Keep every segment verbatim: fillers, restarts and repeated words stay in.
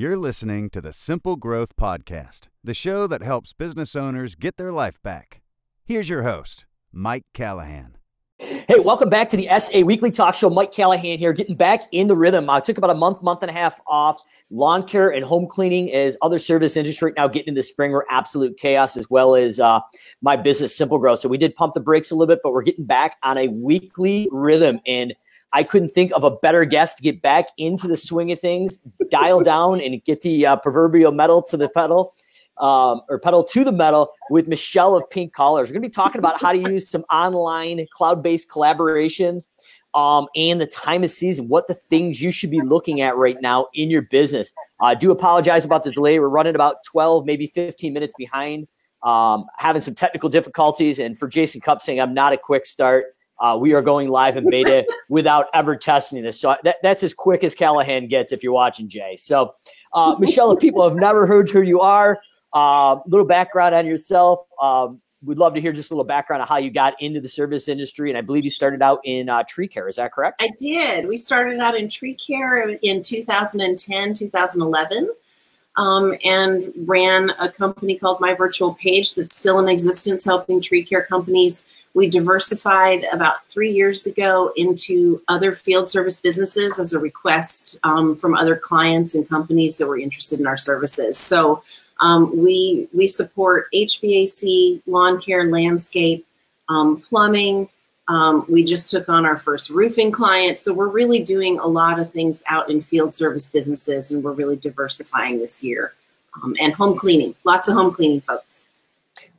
You're listening to the Simple Growth Podcast, the show that helps business owners get their life back. Here's your host, Mike Callahan. Hey, welcome back to the S A Weekly Talk Show. Mike Callahan here, getting back in the rhythm. I took about a month, month and a half off. Lawn care and home cleaning is other service industry right now, getting into spring or absolute chaos, as well as uh, my business, Simple Growth. So we did pump the brakes a little bit, but we're getting back on a weekly rhythm. And I couldn't think of a better guest to get back into the swing of things, dial down and get the uh, proverbial metal to the pedal. Um, or pedal to the metal with Michelle of Pink Collars. We're going to be talking about how to use some online cloud-based collaborations um, and the time of season, what the things you should be looking at right now in your business. I uh, do apologize about the delay. We're running about twelve, maybe fifteen minutes behind, um, having some technical difficulties. And for Jason Cupp saying, I'm not a quick start, uh, we are going live in beta without ever testing this. So that, that's as quick as Callahan gets if you're watching, Jay. So uh, Michelle, if people have never heard who you are, a uh, little background on yourself. Um, we'd love to hear just a little background on how you got into the service industry. And I believe you started out in uh, tree care. Is that correct? I did. We started out in tree care in two thousand ten, two thousand eleven, um, and ran a company called My Virtual Page that's still in existence, helping tree care companies. We diversified about three years ago into other field service businesses as a request um, from other clients and companies that were interested in our services. So Um, we we support H V A C, lawn care, landscape, um, plumbing. Um, we just took on our first roofing client. So we're really doing a lot of things out in field service businesses, and we're really diversifying this year. Um, and home cleaning, lots of home cleaning folks.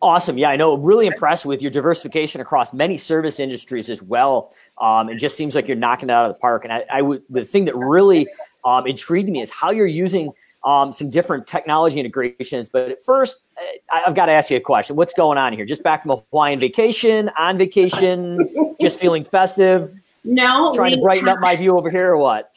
Awesome. Yeah, I know. Really impressed with your diversification across many service industries as well. Um, it just seems like you're knocking it out of the park. And I, I would, the thing that really um, intrigued me is how you're using Um, some different technology integrations. But at first, I, I've got to ask you a question. What's going on here? Just back from a Hawaiian vacation, on vacation, just feeling festive? No. Trying to brighten haven't. up my view over here or what?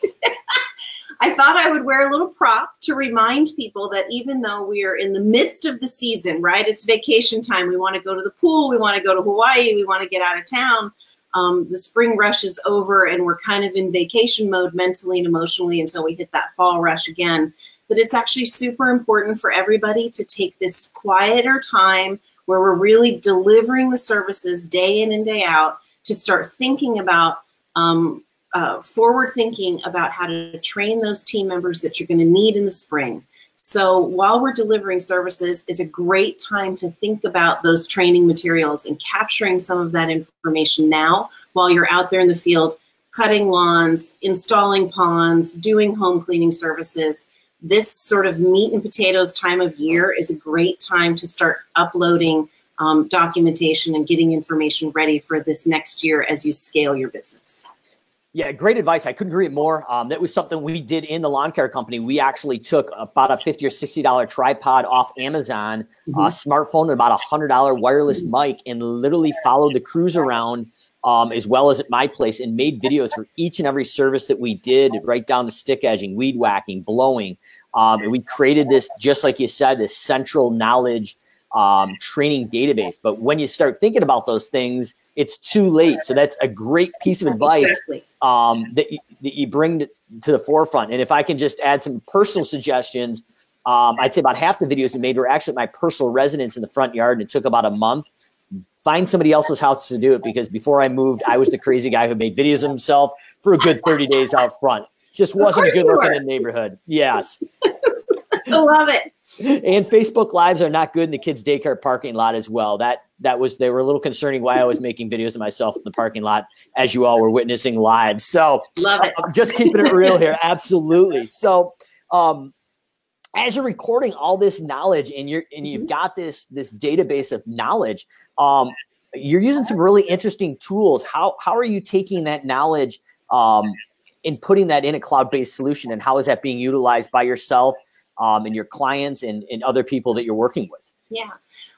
I thought I would wear a little prop to remind people that even though we are in the midst of the season, right, it's vacation time. We want to go to the pool. We want to go to Hawaii. We want to get out of town. Um, the spring rush is over, and we're kind of in vacation mode mentally and emotionally until we hit that fall rush again. But it's actually super important for everybody to take this quieter time where we're really delivering the services day in and day out to start thinking about um, uh, forward thinking about how to train those team members that you're going to need in the spring. So while we're delivering services, is a great time to think about those training materials and capturing some of that information now while you're out there in the field, cutting lawns, installing ponds, doing home cleaning services. This sort of meat and potatoes time of year is a great time to start uploading um, documentation and getting information ready for this next year as you scale your business. Yeah, great advice. I couldn't agree more. Um, that was something we did in the lawn care company. We actually took about a fifty or sixty dollar tripod off Amazon, mm-hmm. a smartphone, and about a one hundred dollar wireless mm-hmm. mic, and literally followed the crews around Um, as well as at my place, and made videos for each and every service that we did, right down to stick edging, weed whacking, blowing. Um, and we created this, just like you said, this central knowledge um, training database. But when you start thinking about those things, it's too late. So that's a great piece of advice um, that, you, that you bring to, to the forefront. And if I can just add some personal suggestions, um, I'd say about half the videos we made were actually at my personal residence in the front yard, and it took about a month. Find somebody else's house to do it, because before I moved, I was the crazy guy who made videos of himself for a good thirty days out front. Just wasn't a good look in the neighborhood. Yes. I love it. And Facebook Lives are not good in the kids' daycare parking lot as well. That that was they were a little concerning why I was making videos of myself in the parking lot, as you all were witnessing live. So love it. I'm just keeping it real here. Absolutely. So um as you're recording all this knowledge and you're and you've got this this database of knowledge, um, you're using some really interesting tools. How how are you taking that knowledge um, and putting that in a cloud-based solution, and how is that being utilized by yourself um, and your clients and, and other people that you're working with? Yeah.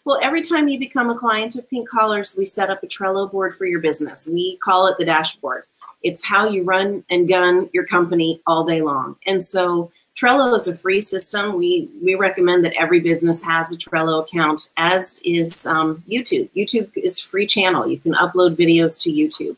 Well, every time you become a client of Pink Collars, we set up a Trello board for your business. We call it the dashboard. It's how you run and gun your company all day long. And so Trello is a free system. We we recommend that every business has a Trello account, as is um, YouTube. YouTube is a free channel. You can upload videos to YouTube.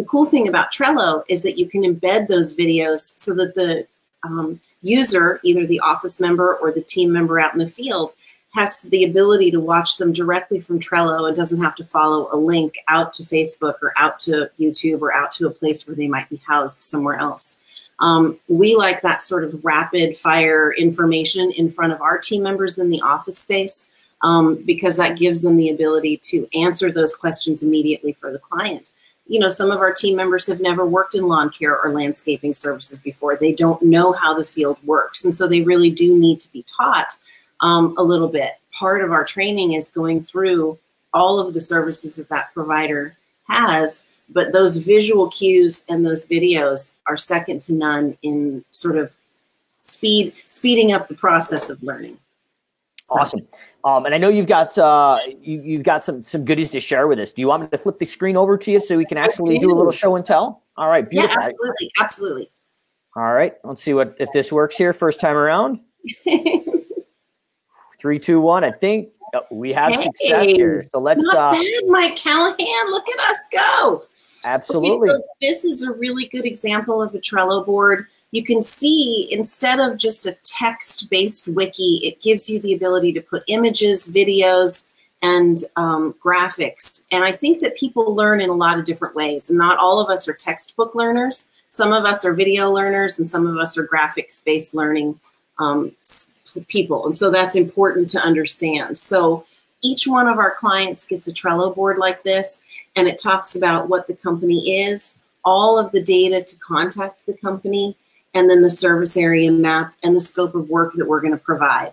The cool thing about Trello is that you can embed those videos so that the um, user, either the office member or the team member out in the field, has the ability to watch them directly from Trello and doesn't have to follow a link out to Facebook or out to YouTube or out to a place where they might be housed somewhere else. Um, we like that sort of rapid fire information in front of our team members in the office space, um, because that gives them the ability to answer those questions immediately for the client. You know, some of our team members have never worked in lawn care or landscaping services before. They don't know how the field works. And so they really do need to be taught um, a little bit. Part of our training is going through all of the services that that provider has, but those visual cues and those videos are second to none in sort of speed, speeding up the process of learning. So. Awesome. Um, and I know you've got uh, you, you've got some some goodies to share with us. Do you want me to flip the screen over to you so we can actually do a little show and tell? All right. Beautiful. Yeah, absolutely. Absolutely. All right. Let's see what if this works here. First time around. Three, two, one. I think we have hey, success here. So let's. Not uh, bad, Mike Callahan. Look at us go. Absolutely. Okay, so this is a really good example of a Trello board. You can see instead of just a text-based wiki, it gives you the ability to put images, videos, and um, graphics. And I think that people learn in a lot of different ways. And not all of us are textbook learners. Some of us are video learners, and some of us are graphics-based learning um, people. And so that's important to understand. So each one of our clients gets a Trello board like this, and it talks about what the company is, all of the data to contact the company, and then the service area map and the scope of work that we're going to provide.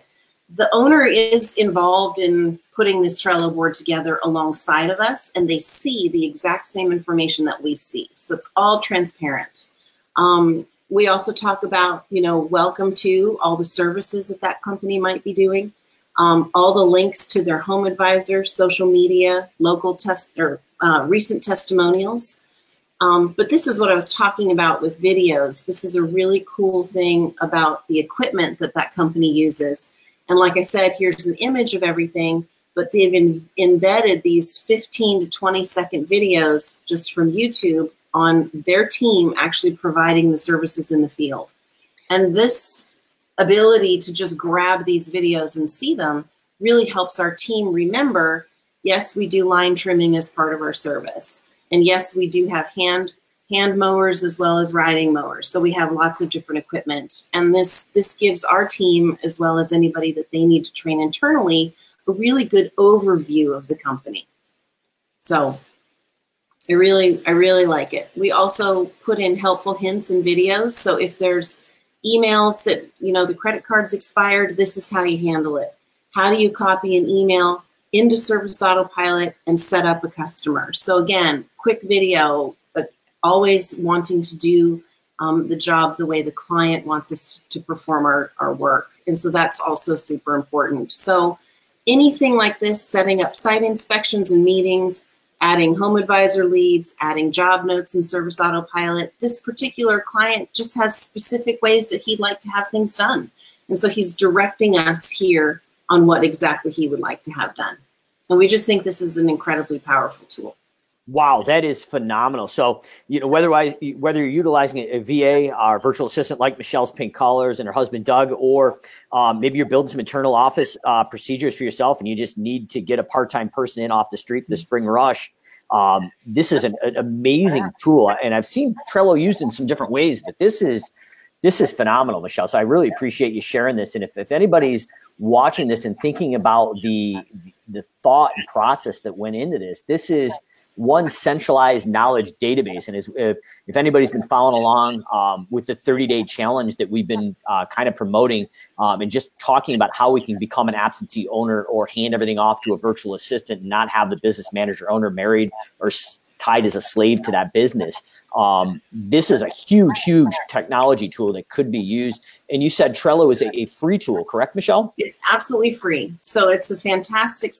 The owner is involved in putting this Trello board together alongside of us, and they see the exact same information that we see. So it's all transparent. Um, we also talk about, you know, welcome to all the services that that company might be doing, um, all the links to their home advisor, social media, local test or uh, recent testimonials. Um, but this is what I was talking about with videos. This is a really cool thing about the equipment that that company uses. And like I said, here's an image of everything, but they've in, embedded these fifteen to twenty second videos just from YouTube on their team actually providing the services in the field. And this ability to just grab these videos and see them really helps our team remember, yes, we do line trimming as part of our service. And yes, we do have hand hand mowers as well as riding mowers. So we have lots of different equipment. And this, this gives our team, as well as anybody that they need to train internally, a really good overview of the company. So I really, I really like it. We also put in helpful hints and videos. So if there's emails that, you know, the credit card's expired, this is how you handle it. How do you copy an email into Service Autopilot and set up a customer? So again, quick video, but always wanting to do um, the job the way the client wants us to, to perform our, our work. And so that's also super important. So anything like this, setting up site inspections and meetings, adding home advisor leads, adding job notes in Service Autopilot, this particular client just has specific ways that he'd like to have things done. And so he's directing us here on what exactly he would like to have done. And we just think this is an incredibly powerful tool. Wow, that is phenomenal. So, you know, whether I, whether you're utilizing a V A or virtual assistant like Michelle's Pink Collars and her husband Doug, or um, maybe you're building some internal office uh, procedures for yourself and you just need to get a part-time person in off the street for the spring rush, um, this is an, an amazing tool. And I've seen Trello used in some different ways, but this is This is phenomenal, Michelle. So I really appreciate you sharing this. And if, if anybody's watching this and thinking about the the thought and process that went into this, this is one centralized knowledge database. And is, if, if anybody's been following along um, with the thirty day challenge that we've been uh, kind of promoting um, and just talking about how we can become an absentee owner or hand everything off to a virtual assistant and not have the business manager owner married or tied as a slave to that business. Um, this is a huge, huge technology tool that could be used. And you said Trello is a, a free tool, correct, Michelle? It's absolutely free. So it's a fantastic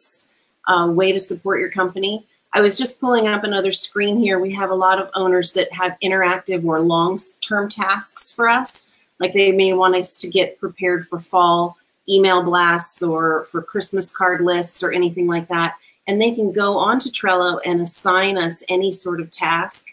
uh, way to support your company. I was just pulling up another screen here. We have a lot of owners that have interactive or long-term tasks for us. Like they may want us to get prepared for fall email blasts or for Christmas card lists or anything like that. And they can go onto Trello and assign us any sort of task.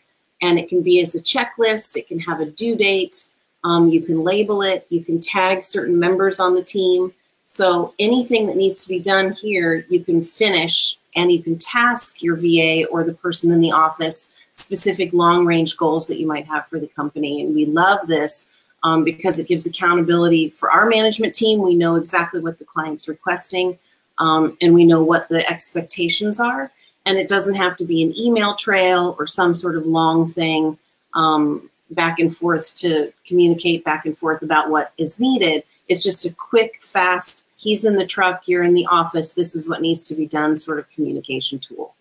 And it can be as a checklist, it can have a due date, Um, you can label it, you can tag certain members on the team. So anything that needs to be done here, you can finish, and you can task your V A or the person in the office specific long-range goals that you might have for the company. And we love this um, because it gives accountability for our management team. We know exactly what the client's requesting, um, and we know what the expectations are. And it doesn't have to be an email trail or some sort of long thing um, back and forth to communicate back and forth about what is needed. It's just a quick, fast, he's in the truck, you're in the office, this is what needs to be done sort of communication tool.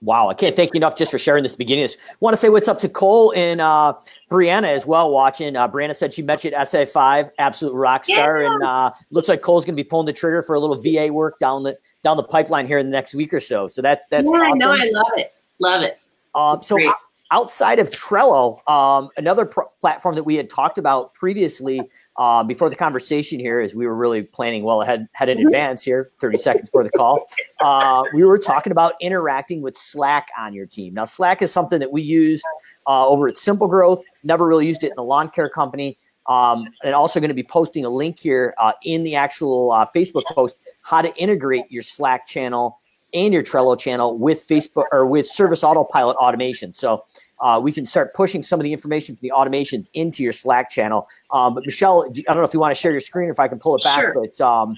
Wow, I can't thank you enough just for sharing this beginning. I want to say what's up to Cole and uh, Brianna as well watching. Uh, Brianna said she mentioned S A five, absolute rock star. Yeah. And uh, looks like Cole's going to be pulling the trigger for a little V A work down the down the pipeline here in the next week or so. So that, that's yeah, awesome. No, I love it. Love it. Uh, so great. Outside of Trello, um, another pr platform that we had talked about previously uh, before the conversation here, as we were really planning well ahead, ahead in advance here, thirty seconds before the call, uh, we were talking about interacting with Slack on your team. Now, Slack is something that we use uh, over at Simple Growth, never really used it in the lawn care company, um, and also going to be posting a link here uh, in the actual uh, Facebook post, how to integrate your Slack channel and your Trello channel with Facebook or with Service Autopilot automation. So uh, we can start pushing some of the information from the automations into your Slack channel. Um, but Michelle, I don't know if you want to share your screen or if I can pull it back, sure. But um,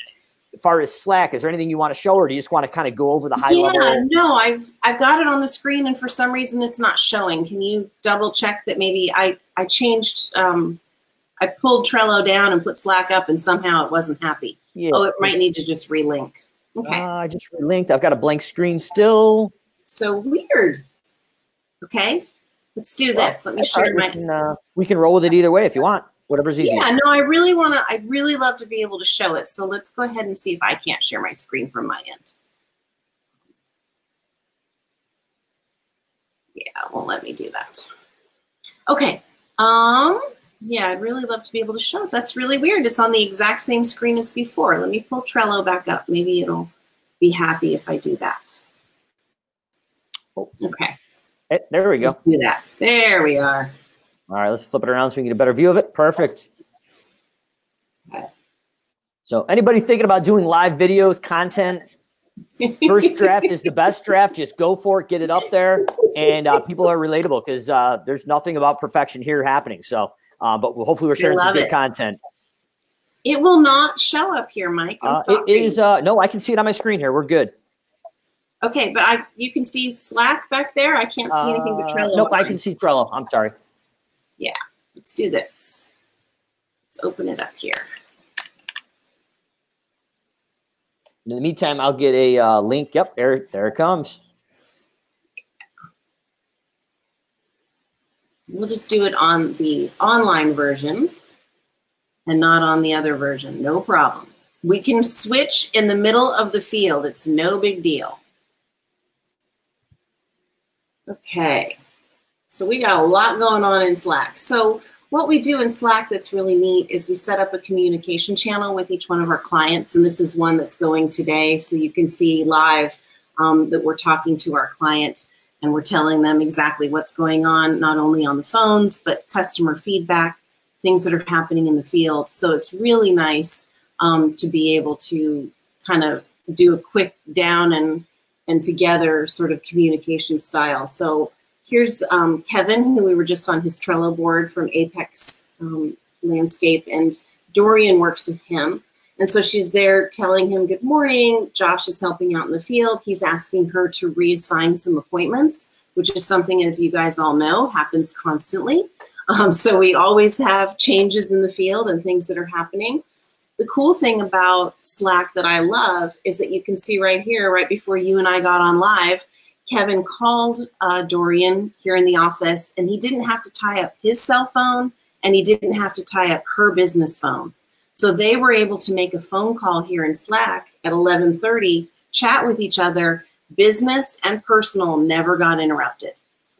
as far as Slack, is there anything you want to show, or do you just want to kind of go over the high yeah, level? Yeah, no, I've, I've got it on the screen and for some reason it's not showing. Can you double check that maybe I, I changed, um, I pulled Trello down and put Slack up and somehow it wasn't happy. Yeah, oh, it might need to just relink. Okay. Uh, I just relinked. I've got a blank screen still. So weird. Okay. Let's do this. Let me share my. We can, uh, we can roll with it either way if you want. Whatever's easiest. Yeah. No, I really want to. I really love to be able to show it. So let's go ahead and see if I can't share my screen from my end. Yeah. Won't let me do that. Okay. Um. Yeah. I'd really love to be able to show it. That's really weird. It's on the exact same screen as before. Let me pull Trello back up. Maybe it'll be happy if I do that. Oh. Okay. Hey, there we go. Let's do that. There we are. All right. Let's flip it around so we can get a better view of it. Perfect. Okay. So anybody thinking about doing live videos, content, first draft is the best draft. Just go for it. Get it up there. And uh, people are relatable because uh, there's nothing about perfection here happening. So, uh, but we'll, hopefully we're sharing some good content. It will not show up here, Mike. I'm uh, sorry. It is. Uh, no, I can see it on my screen here. We're good. Okay, but I you can see Slack back there. I can't see anything uh, but Trello. Nope, I can see Trello. I'm sorry. Yeah, let's do this. Let's open it up here. In the meantime, I'll get a uh, link. Yep, there, there it comes. We'll just do it on the online version and not on the other version. No problem. We can switch in the middle of the field. It's no big deal. Okay. So we got a lot going on in Slack. So what we do in Slack that's really neat is we set up a communication channel with each one of our clients. And this is one that's going today. So you can see live um, that we're talking to our client. And we're telling them exactly what's going on, not only on the phones, but customer feedback, things that are happening in the field. So it's really nice um, to be able to kind of do a quick down and, and together sort of communication style. So here's um, Kevin, who we were just on his Trello board from Apex um, Landscape, and Dorian works with him. And so she's there telling him good morning. Josh is helping out in the field. He's asking her to reassign some appointments, which is something, as you guys all know, happens constantly. Um, so we always have changes in the field and things that are happening. The cool thing about Slack that I love is that you can see right here, right before you and I got on live, Kevin called uh, Dorian here in the office, and he didn't have to tie up his cell phone, and he didn't have to tie up her business phone. So they were able to make a phone call here in Slack at eleven thirty, chat with each other, business and personal never got interrupted.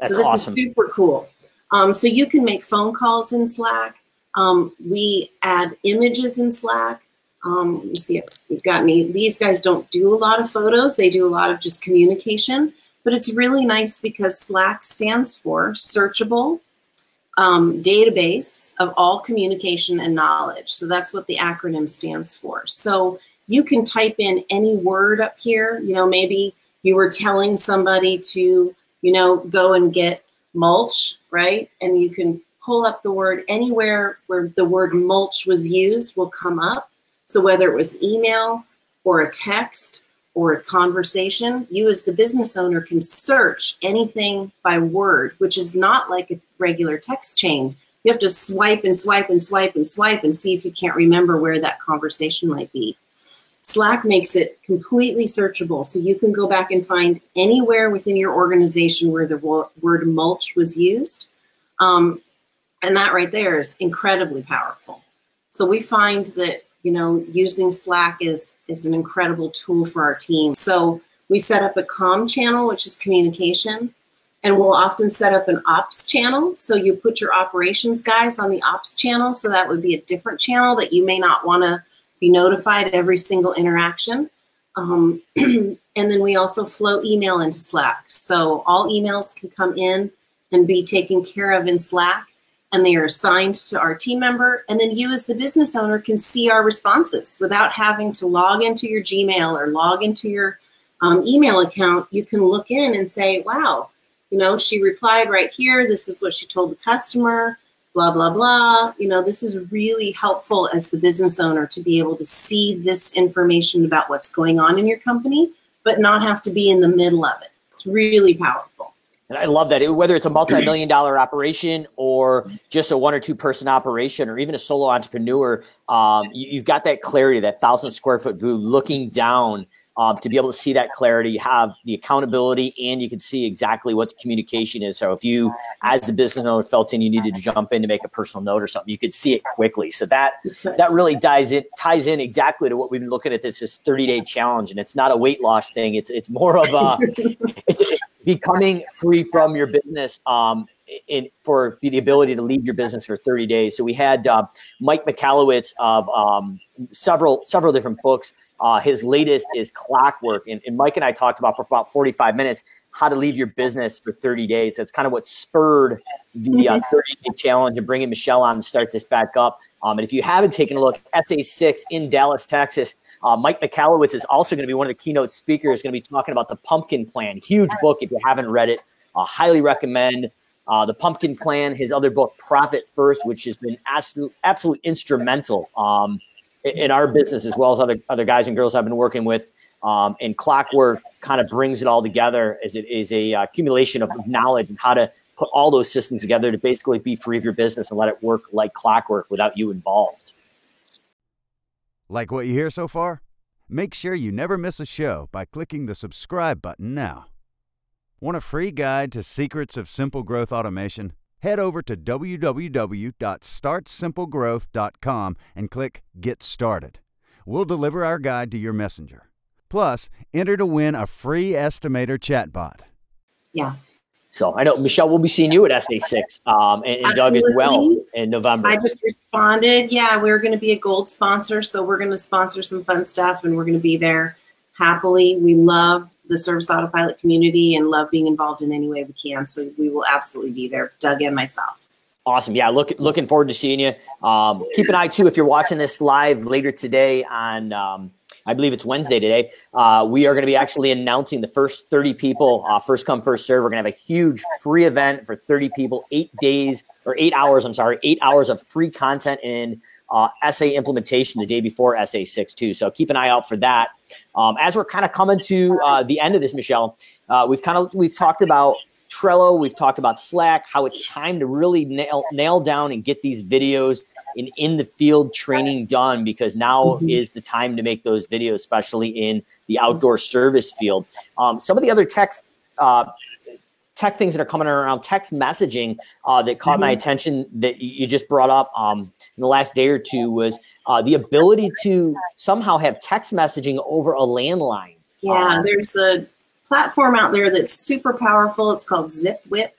That's so this awesome. Is super cool. Um, so you can make phone calls in Slack. Um, we add images in Slack. Um, let me see if we've got any. These guys don't do a lot of photos. They do a lot of just communication, but it's really nice because Slack stands for searchable, um, database of all communication and knowledge. So that's what the acronym stands for. So you can type in any word up here. You know, maybe you were telling somebody to, you know, go and get mulch, right? And you can pull up the word anywhere where the word mulch was used will come up. So whether it was email or a text or a conversation, you as the business owner can search anything by word, which is not like a regular text chain. You have to swipe and swipe and swipe and swipe and see if you can't remember where that conversation might be. Slack makes it completely searchable, so you can go back and find anywhere within your organization where the word mulch was used. Um, and that right there is incredibly powerful. So we find that, you know, using Slack is, is an incredible tool for our team. So we set up a comm channel, which is communication, and we'll often set up an ops channel. So you put your operations guys on the ops channel, so that would be a different channel that you may not want to be notified every single interaction. Um, and then we also flow email into Slack. So all emails can come in and be taken care of in Slack, and they are assigned to our team member. And then you as the business owner can see our responses without having to log into your Gmail or log into your um, email account. You can look in and say, wow, you know, she replied right here. This is what she told the customer. Blah, blah, blah. You know, this is really helpful as the business owner to be able to see this information about what's going on in your company, but not have to be in the middle of it. It's really powerful. And I love that. It, whether it's a multi-million dollar operation or just a one or two person operation or even a solo entrepreneur, um, you, you've got that clarity, that thousand square foot view looking down um, to be able to see that clarity, have the accountability, and you can see exactly what the communication is. So if you, as the business owner, felt in you needed to jump in to make a personal note or something, you could see it quickly. So that that really dies in, ties in exactly to what we've been looking at, this this thirty day challenge. And it's not a weight loss thing. It's it's more of a it's becoming free from your business um, in, for the ability to leave your business for thirty days. So we had uh, Mike Michalowicz of um, several several different books. Uh, his latest is Clockwork. And, and Mike and I talked about for about forty-five minutes how to leave your business for thirty days. That's kind of what spurred the thirty day uh, challenge and bringing Michelle on to start this back up. Um, and if you haven't taken a look, S A six in Dallas, Texas, uh, Mike Michalowicz is also going to be one of the keynote speakers, going to be talking about the Pumpkin Plan. Huge book if you haven't read it. I uh, highly recommend Uh, the Pumpkin Plan, his other book, Profit First, which has been absolutely absolute instrumental um, in, in our business as well as other other guys and girls I've been working with. Um, and Clockwork kind of brings it all together as it is a uh, accumulation of knowledge and how to put all those systems together to basically be free of your business and let it work like clockwork without you involved. Like what you hear so far? Make sure you never miss a show by clicking the subscribe button now. Want a free guide to secrets of Simple Growth automation? Head over to w w w dot start simple growth dot com and click Get Started. We'll deliver our guide to your messenger. Plus, enter to win a free estimator chatbot. Yeah. So I know, Michelle, we'll be seeing you at S A six um, and, and Doug as well in November. I just responded. Yeah, we're going to be a gold sponsor, so we're going to sponsor some fun stuff, and we're going to be there happily. We love the Service Autopilot community and love being involved in any way we can. So we will absolutely be there, Doug and myself. Awesome. Yeah, look, looking forward to seeing you. Um, keep an eye, too, if you're watching this live later today on, um, I believe it's Wednesday today, uh, we are going to be actually announcing the first thirty people, uh, first come, first serve. We're going to have a huge free event for thirty people, eight days or eight hours, I'm sorry, eight hours of free content and uh, S A implementation the day before S A six, too. So keep an eye out for that. Um, as we're kind of coming to uh, the end of this, Michelle, uh, we've kind of we've talked about Trello, we've talked about Slack, how it's time to really nail, nail down and get these videos and in the field training done, because now mm-hmm. is the time to make those videos, especially in the outdoor service field. Um, some of the other text uh, tech things that are coming around, text messaging uh, that caught mm-hmm. my attention that you just brought up um, in the last day or two was uh, the ability to somehow have text messaging over a landline. Yeah, um, there's a platform out there that's super powerful. It's called Zipwhip,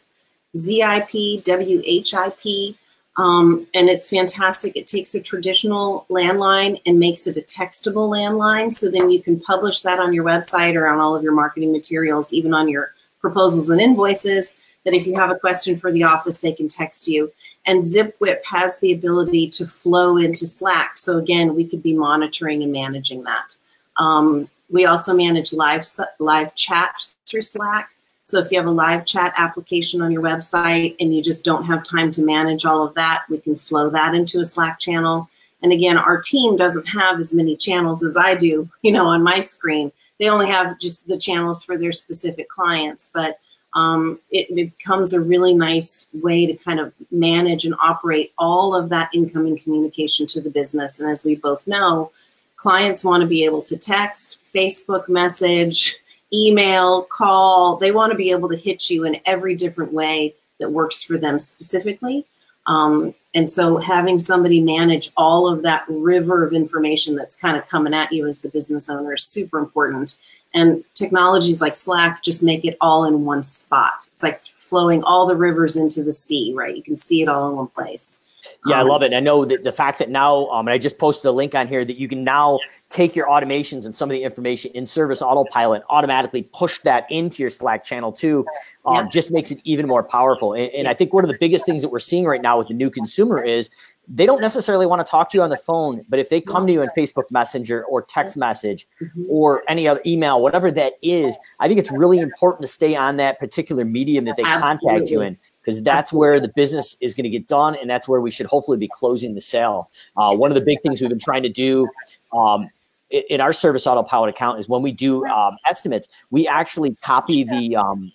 Z I P W H I P, um, and it's fantastic. It takes a traditional landline and makes it a textable landline, so then you can publish that on your website or on all of your marketing materials, even on your proposals and invoices. that if you have a question for the office, they can text you. And Zipwhip has the ability to flow into Slack. So again, we could be monitoring and managing that. Um, we also manage live, live chat through Slack. So if you have a live chat application on your website and you just don't have time to manage all of that, we can flow that into a Slack channel. And again, our team doesn't have as many channels as I do, you know, on my screen. They only have just the channels for their specific clients, but um, it, it becomes a really nice way to kind of manage and operate all of that incoming communication to the business. And as we both know, clients want to be able to text, Facebook message, email, call. They want to be able to hit you in every different way that works for them specifically. Um, and so having somebody manage all of that river of information that's kind of coming at you as the business owner is super important. And technologies like Slack just make it all in one spot. It's like flowing all the rivers into the sea, right? You can see it all in one place. Yeah, I love it. And I know that the fact that now, um, and I just posted a link on here that you can now take your automations and some of the information in Service Autopilot, automatically push that into your Slack channel too, um, yeah. just makes it even more powerful. And, and I think one of the biggest things that we're seeing right now with the new consumer is they don't necessarily want to talk to you on the phone, but if they come to you in Facebook Messenger or text message mm-hmm. or any other email, whatever that is, I think it's really important to stay on that particular medium that they Absolutely. Contact you in. Because that's where the business is going to get done, and that's where we should hopefully be closing the sale. Uh, one of the big things we've been trying to do um, in, in our Service Autopilot account is when we do um, estimates, we actually copy the um,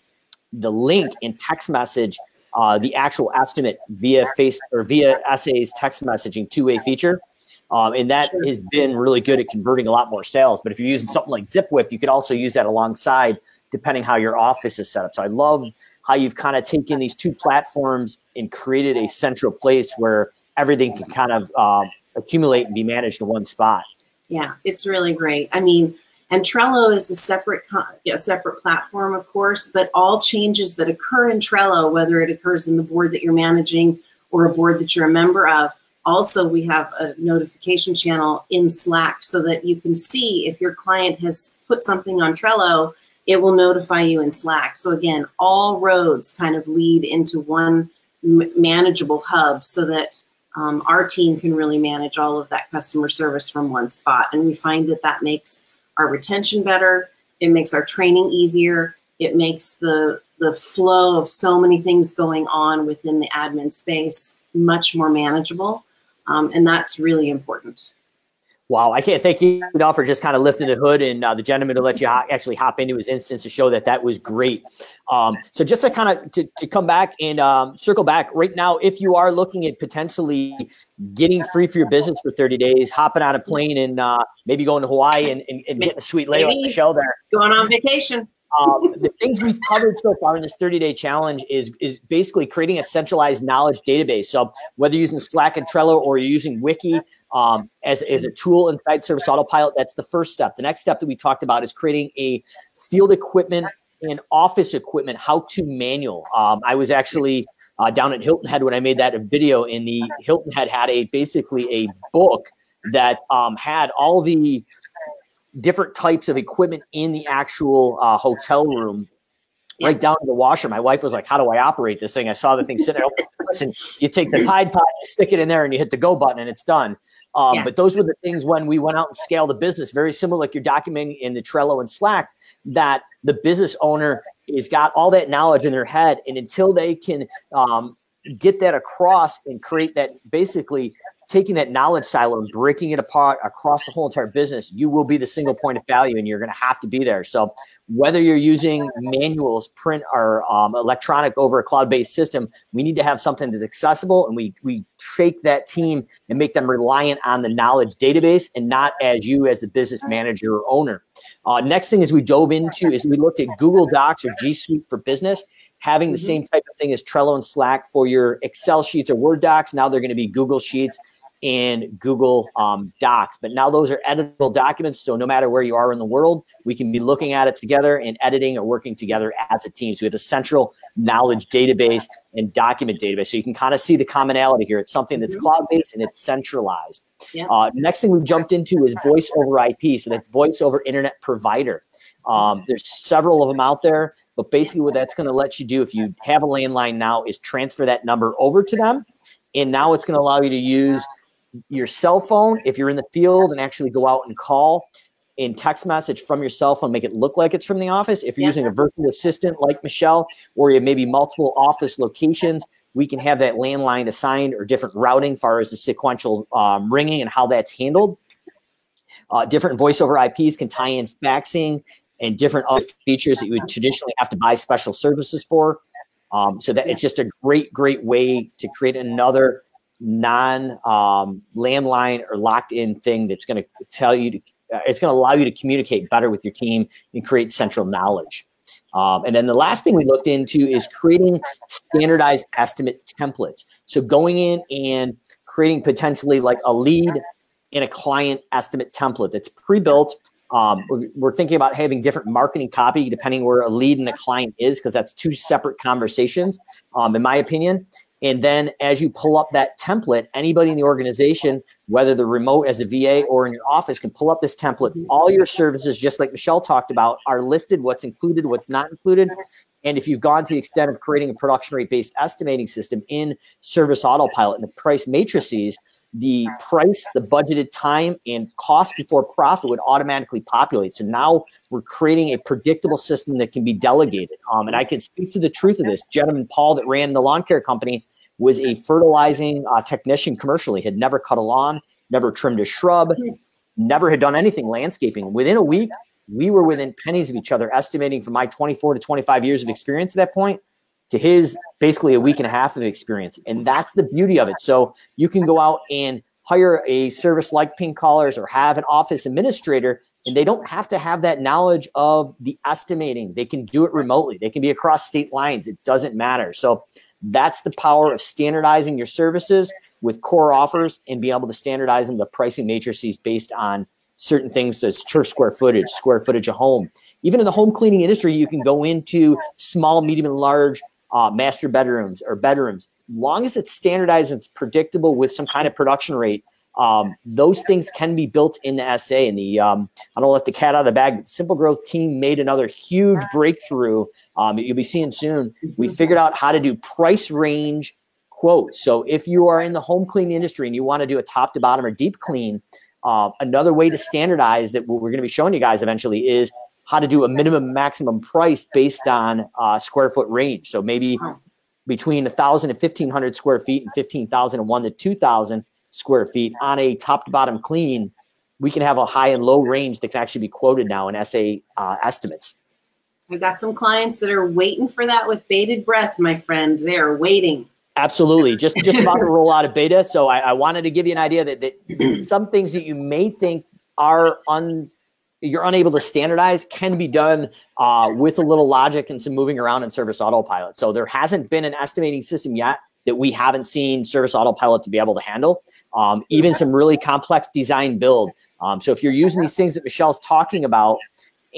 the link in text message, uh, the actual estimate via face or via S A's text messaging two-way feature. Um, and that has been really good at converting a lot more sales. But if you're using something like Zipwhip, you could also use that alongside depending how your office is set up. So I love how you've kind of taken these two platforms and created a central place where everything can kind of um, accumulate and be managed in one spot. Yeah, it's really great. I mean, and Trello is a separate, a separate platform, of course, but all changes that occur in Trello, whether it occurs in the board that you're managing or a board that you're a member of, also, we have a notification channel in Slack so that you can see if your client has put something on Trello, it will notify you in Slack. So again, all roads kind of lead into one manageable hub so that um, our team can really manage all of that customer service from one spot. And we find that that makes our retention better. It makes our training easier. It makes the, the flow of so many things going on within the admin space much more manageable. Um, and that's really important. Wow. I can't thank you enough for just kind of lifting the hood and uh, the gentleman to let you ho actually hop into his instance to show that that was great. Um, so just to kind of to, to come back and um, circle back right now, if you are looking at potentially getting free for your business for thirty days, hopping on a plane and uh, maybe going to Hawaii and, and, and getting a sweet lay on the show there. Going on vacation. Um, the things we've covered so far in this thirty-day challenge is is basically creating a centralized knowledge database. So whether you're using Slack and Trello or you're using Wiki um, as, as a tool inside Service Autopilot, that's the first step. The next step that we talked about is creating a field equipment and office equipment how-to manual. Um, I was actually uh, down at Hilton Head when I made that video, and the Hilton Head had a basically a book that um, had all the different types of equipment in the actual uh, hotel room, right down to the washer. My wife was like, how do I operate this thing? I saw the thing sitting there. Listen, you take the Tide Pod, you stick it in there, and you hit the go button, and it's done. Um, yeah. But those were the things when we went out and scaled the business, very similar like you're documenting in the Trello and Slack, that the business owner has got all that knowledge in their head. And until they can um, get that across and create that basically – taking that knowledge silo and breaking it apart across the whole entire business, you will be the single point of value, and you're going to have to be there. So whether you're using manuals, print, or um, electronic over a cloud-based system, we need to have something that's accessible, and we we shake that team and make them reliant on the knowledge database and not as you as the business manager or owner. Uh, next thing is we dove into is we looked at Google Docs or G Suite for Business, having the mm-hmm. same type of thing as Trello and Slack for your Excel sheets or Word docs. Now they're going to be Google Sheets and Google um, Docs, but now those are editable documents. So no matter where you are in the world, we can be looking at it together and editing or working together as a team. So we have a central knowledge database and document database. So you can kind of see the commonality here. It's something that's cloud-based and it's centralized. Yeah. Uh, next thing we jumped into is voice over I P. So that's voice over internet provider. Um, there's several of them out there. But basically what that's going to let you do if you have a landline now is transfer that number over to them. And now it's going to allow you to use your cell phone if you're in the field and actually go out and call and text message from your cell phone, make it look like it's from the office. If you're yeah. using a virtual assistant like Michelle, or you have maybe multiple office locations, we can have that landline assigned or different routing as far as the sequential um, ringing and how that's handled. Uh, different voice over I Ps can tie in faxing and different other features that you would traditionally have to buy special services for. Um, so that it's just a great, great way to create another non-landline um, or locked-in thing that's going to tell you to, uh, it's going to allow you to communicate better with your team and create central knowledge. Um, and then the last thing we looked into is creating standardized estimate templates. So going in and creating potentially like a lead and a client estimate template that's pre-built. Um, we're thinking about having different marketing copy depending where a lead and a client is, because that's two separate conversations, um, in my opinion. And then as you pull up that template, anybody in the organization, whether they're remote as a V A or in your office, can pull up this template. All your services, just like Michelle talked about, are listed, what's included, what's not included. And if you've gone to the extent of creating a production rate-based estimating system in Service Autopilot and the price matrices, the price, the budgeted time, and cost before profit would automatically populate. So now we're creating a predictable system that can be delegated. Um, and I can speak to the truth of this. Gentleman Paul that ran the lawn care company was a fertilizing uh, technician commercially, had never cut a lawn, never trimmed a shrub, never had done anything landscaping. Within a week, we were within pennies of each other, estimating from my twenty-four to twenty-five years of experience at that point to his basically a week and a half of experience. And that's the beauty of it. So you can go out and hire a service like Pink Collars or have an office administrator, and they don't have to have that knowledge of the estimating. They can do it remotely. They can be across state lines. It doesn't matter. So that's the power of standardizing your services with core offers and being able to standardize them, the pricing matrices based on certain things, so it's turf square footage, square footage of home. Even in the home cleaning industry, you can go into small, medium, and large Uh, master bedrooms or bedrooms, long as it's standardized and it's predictable with some kind of production rate, um, those things can be built in the S A. And the um, I don't let the cat out of the bag, but the Simple Growth team made another huge breakthrough um, that you'll be seeing soon. We figured out how to do price range quotes. So if you are in the home clean industry and you want to do a top to bottom or deep clean, uh, another way to standardize that what we're going to be showing you guys eventually is how to do a minimum maximum price based on uh, square foot range. So maybe between one thousand and fifteen hundred square feet and fifteen thousand and one to two thousand square feet on a top to bottom clean, we can have a high and low range that can actually be quoted now in S A uh, estimates. I've got some clients that are waiting for that with bated breath, my friend. They are waiting. Absolutely. Just, just about to roll out of beta. So I, I wanted to give you an idea that, that some things that you may think are un you're unable to standardize can be done uh, with a little logic and some moving around in Service Autopilot. So there hasn't been an estimating system yet that we haven't seen Service Autopilot to be able to handle, um, even some really complex design build. Um, so if you're using these things that Michelle's talking about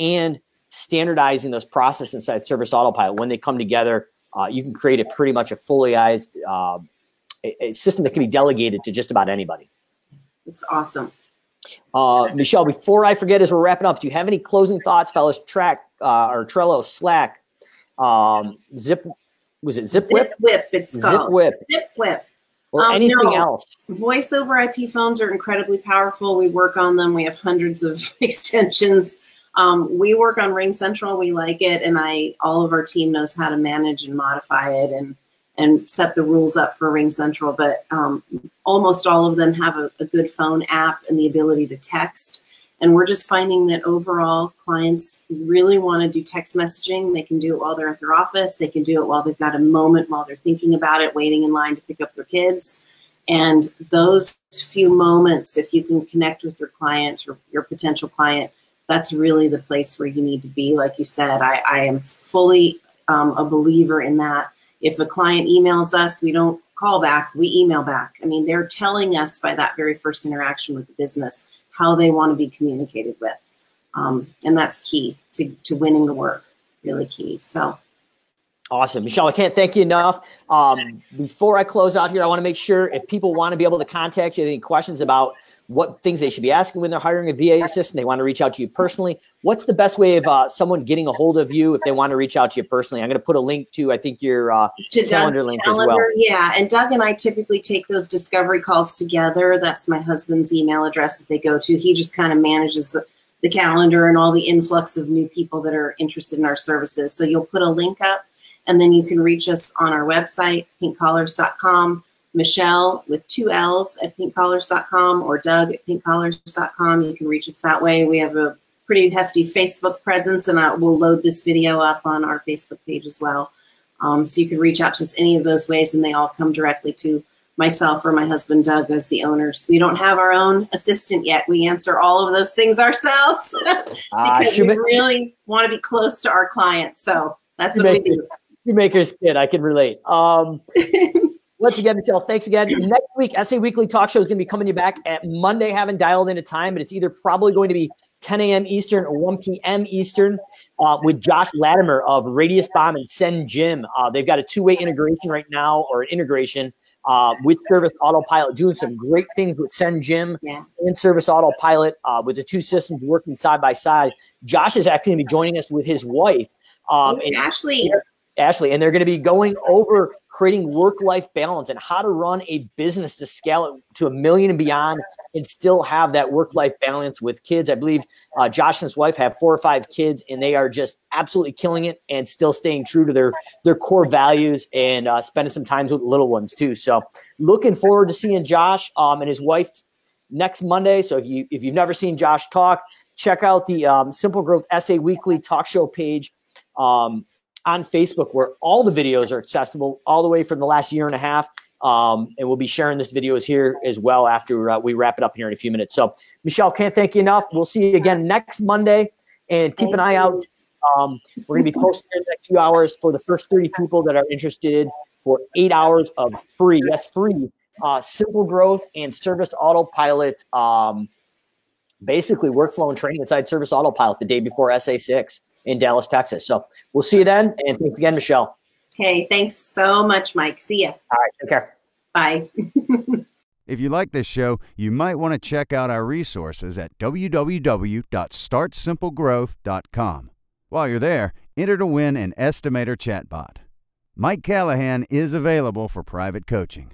and standardizing those processes inside Service Autopilot, when they come together, uh, you can create a pretty much a fullyized uh, a, a system that can be delegated to just about anybody. It's awesome. Uh, Michelle, before I forget, as we're wrapping up, do you have any closing thoughts, fellas? Track uh, or Trello, Slack, um, Zip, was it Zipwhip? Zipwhip, it's called Zipwhip. Zipwhip, or um, anything no. else. Voice over I P phones are incredibly powerful. We work on them. We have hundreds of extensions. Um, we work on Ring Central. We like it, and I all of our team knows how to manage and modify it, and. and set the rules up for Ring Central, but um, almost all of them have a, a good phone app and the ability to text. And we're just finding that overall clients really want to do text messaging. They can do it while they're at their office. They can do it while they've got a moment, while they're thinking about it, waiting in line to pick up their kids. And those few moments, if you can connect with your client or your potential client, that's really the place where you need to be. Like you said, I, I am fully um, a believer in that. If a client emails us, we don't call back, we email back. I mean, they're telling us by that very first interaction with the business how they want to be communicated with. Um, and that's key to, to winning the work, really key. So awesome. Michelle, I can't thank you enough. Um, before I close out here, I want to make sure if people want to be able to contact you, any questions about what things they should be asking when they're hiring a V A assistant. They want to reach out to you personally. What's the best way of uh, someone getting a hold of you if they want to reach out to you personally? I'm going to put a link to, I think, your uh, to calendar Doug's link calendar, as well. Yeah, and Doug and I typically take those discovery calls together. That's my husband's email address that they go to. He just kind of manages the, the calendar and all the influx of new people that are interested in our services. So you'll put a link up, and then you can reach us on our website, pink collars dot com. Michelle with two L's at pink collars dot com or Doug at pink collars dot com. You can reach us that way. We have a pretty hefty Facebook presence, and I, we'll load this video up on our Facebook page as well. Um, so you can reach out to us any of those ways, and they all come directly to myself or my husband, Doug, as the owners. We don't have our own assistant yet. We answer all of those things ourselves because uh, we really want to be close to our clients. So that's what we do. Shoemaker's kid, I can relate. Um Once again, Michelle, thanks again. Next week, S A Weekly Talk Show is going to be coming you back at Monday. Haven't dialed in a time, but it's either probably going to be ten a.m. Eastern or one p.m. Eastern uh, with Josh Latimer of Radius Bomb and Send Jim. Uh, they've got a two-way integration right now, or an integration uh, with Service Autopilot, doing some great things with Send Jim and Service Autopilot uh, with the two systems working side by side. Josh is actually going to be joining us with his wife. Um, and Ashley. Ashley, and they're going to be going over creating work-life balance and how to run a business to scale it to a million and beyond and still have that work-life balance with kids. I believe uh, Josh and his wife have four or five kids, and they are just absolutely killing it and still staying true to their, their core values and uh, spending some time with little ones too. So looking forward to seeing Josh um, and his wife next Monday. So if, you, if you've never seen Josh talk, check out the um, Simple Growth S A Weekly Talk Show page. Um, on Facebook, where all the videos are accessible all the way from the last year and a half. Um, and we'll be sharing this video here as well after uh, we wrap it up here in a few minutes. So Michelle, can't thank you enough. We'll see you again next Monday, and keep an eye out. Um, we're going to be posting in the next few hours for the first thirty people that are interested for eight hours of free, yes, free, uh, Simple Growth and Service Autopilot, um, basically workflow and training inside Service Autopilot the day before S A six. In Dallas, Texas. So we'll see you then. And thanks again, Michelle. Okay. Thanks so much, Mike. See ya. All right. Take care. Bye. If you like this show, you might want to check out our resources at w w w dot start simple growth dot com. While you're there, enter to win an estimator chatbot. Mike Callahan is available for private coaching.